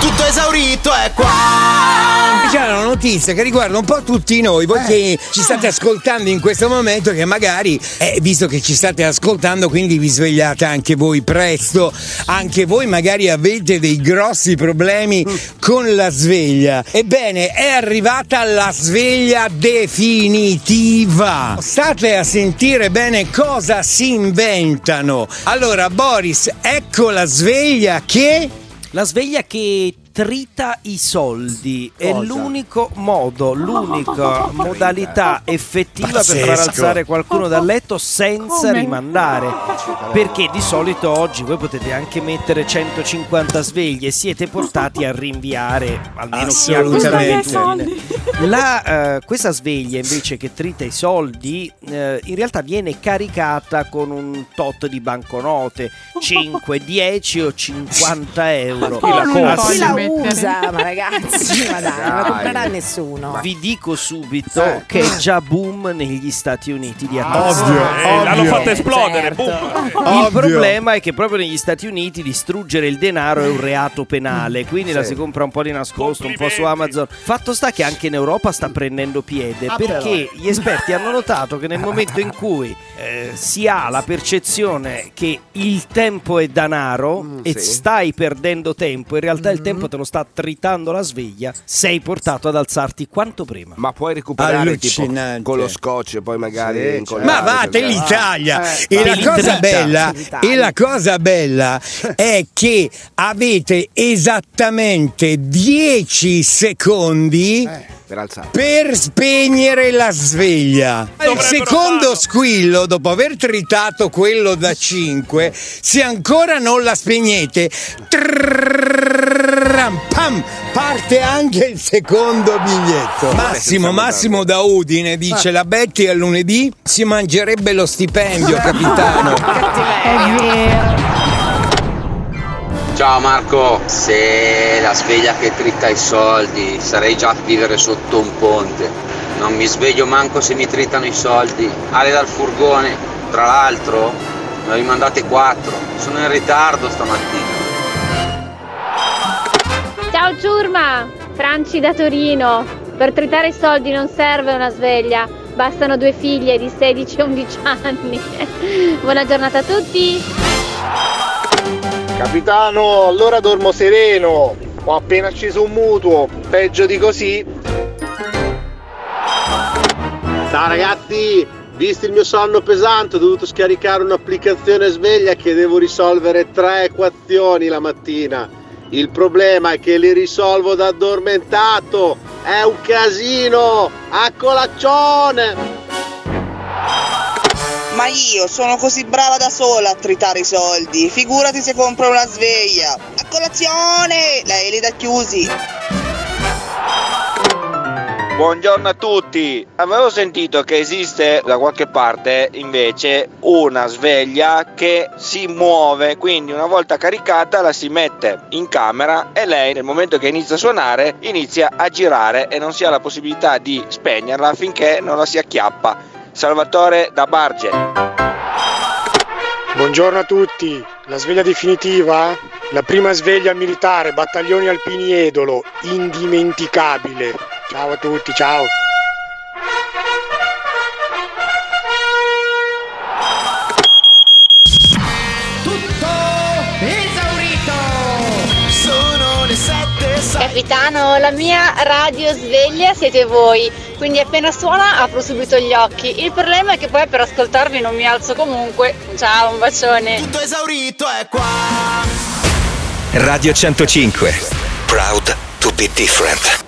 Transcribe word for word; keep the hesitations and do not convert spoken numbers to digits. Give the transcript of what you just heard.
tutto esaurito è qua. C'è una notizia che riguarda un po' tutti noi, voi eh. che ci state ascoltando in questo momento, che magari, eh, visto che ci state ascoltando, quindi vi svegliate anche voi presto, anche voi magari avete dei grossi problemi mm. con la sveglia. Ebbene, è arrivata la sveglia definitiva. State a sentire bene cosa si inventano. Allora, Boris, ecco la sveglia che... La sveglia che trita i soldi. Cosa? È l'unico modo, l'unica modalità effettiva Pazzesco. per far alzare qualcuno dal letto senza Come? rimandare. Perché di solito oggi voi potete anche mettere centocinquanta sveglie, siete portati a rinviare, almeno chi ha la, uh, questa sveglia invece che trita i soldi, uh, in realtà viene caricata con un tot di banconote, cinque, dieci o cinquanta euro. Chi la, chi la usa? Ma ragazzi, ma dai, non la comprerà nessuno. Vi dico subito eh. che è già boom negli Stati Uniti di adesso. Ovvio, eh, ovvio. L'hanno fatta esplodere, certo. boom. Il ovvio. problema è che proprio negli Stati Uniti distruggere il denaro è un reato penale, quindi sì. la si compra un po' di nascosto, un po' su Amazon. Fatto sta che anche in Europa Europa sta prendendo piede, ah, perché però. gli esperti hanno notato che nel momento in cui eh, si ha la percezione che il tempo è danaro mm, e sì. stai perdendo tempo, in realtà mm. il tempo te lo sta tritando la sveglia, sei portato ad alzarti quanto prima. Ma puoi recuperare tipo, con lo scotch, poi magari sì, ma va, te l'Italia ah, eh, e, va. La cosa bella, e la cosa bella è che avete esattamente dieci secondi eh. per alzare, per spegnere la sveglia. Dovrebbero il secondo farlo. squillo, dopo aver tritato quello da cinque, se ancora non la spegnete, trrram, pam, parte anche il secondo biglietto. Massimo, Massimo da Udine dice: la Betty al lunedì si mangerebbe lo stipendio, capitano. È vero. Ciao Marco, se la sveglia che trita i soldi, sarei già a vivere sotto un ponte. Non mi sveglio manco se mi tritano i soldi. Ale dal furgone, tra l'altro ne ho rimandate quattro. Sono in ritardo stamattina. Ciao ciurma, Franci da Torino. Per tritare i soldi non serve una sveglia, bastano due figlie di sedici e undici anni. Buona giornata a tutti. Capitano, allora dormo sereno, ho appena acceso un mutuo, peggio di così. Ciao ragazzi, visto il mio sonno pesante ho dovuto scaricare un'applicazione sveglia che devo risolvere tre equazioni la mattina. Il problema è che le risolvo da addormentato, è un casino, a colaccione! Ma io sono così brava da sola a tritare i soldi, figurati se compro una sveglia. A colazione! Lei li dà chiusi. Buongiorno a tutti. Avevo sentito che esiste da qualche parte invece una sveglia che si muove, quindi una volta caricata la si mette in camera e lei nel momento che inizia a suonare inizia a girare e non si ha la possibilità di spegnerla finché non la si acchiappa. Salvatore da Barge. Buongiorno a tutti. La sveglia definitiva? La prima sveglia militare, battaglioni alpini Edolo, indimenticabile. Ciao a tutti, ciao. Tutto esaurito. Sono le sette. Capitano, la mia radio sveglia siete voi. Quindi appena suona apro subito gli occhi. Il problema è che poi per ascoltarvi non mi alzo comunque. Ciao, un bacione. Tutto esaurito è qua. Radio centocinque. Proud to be different.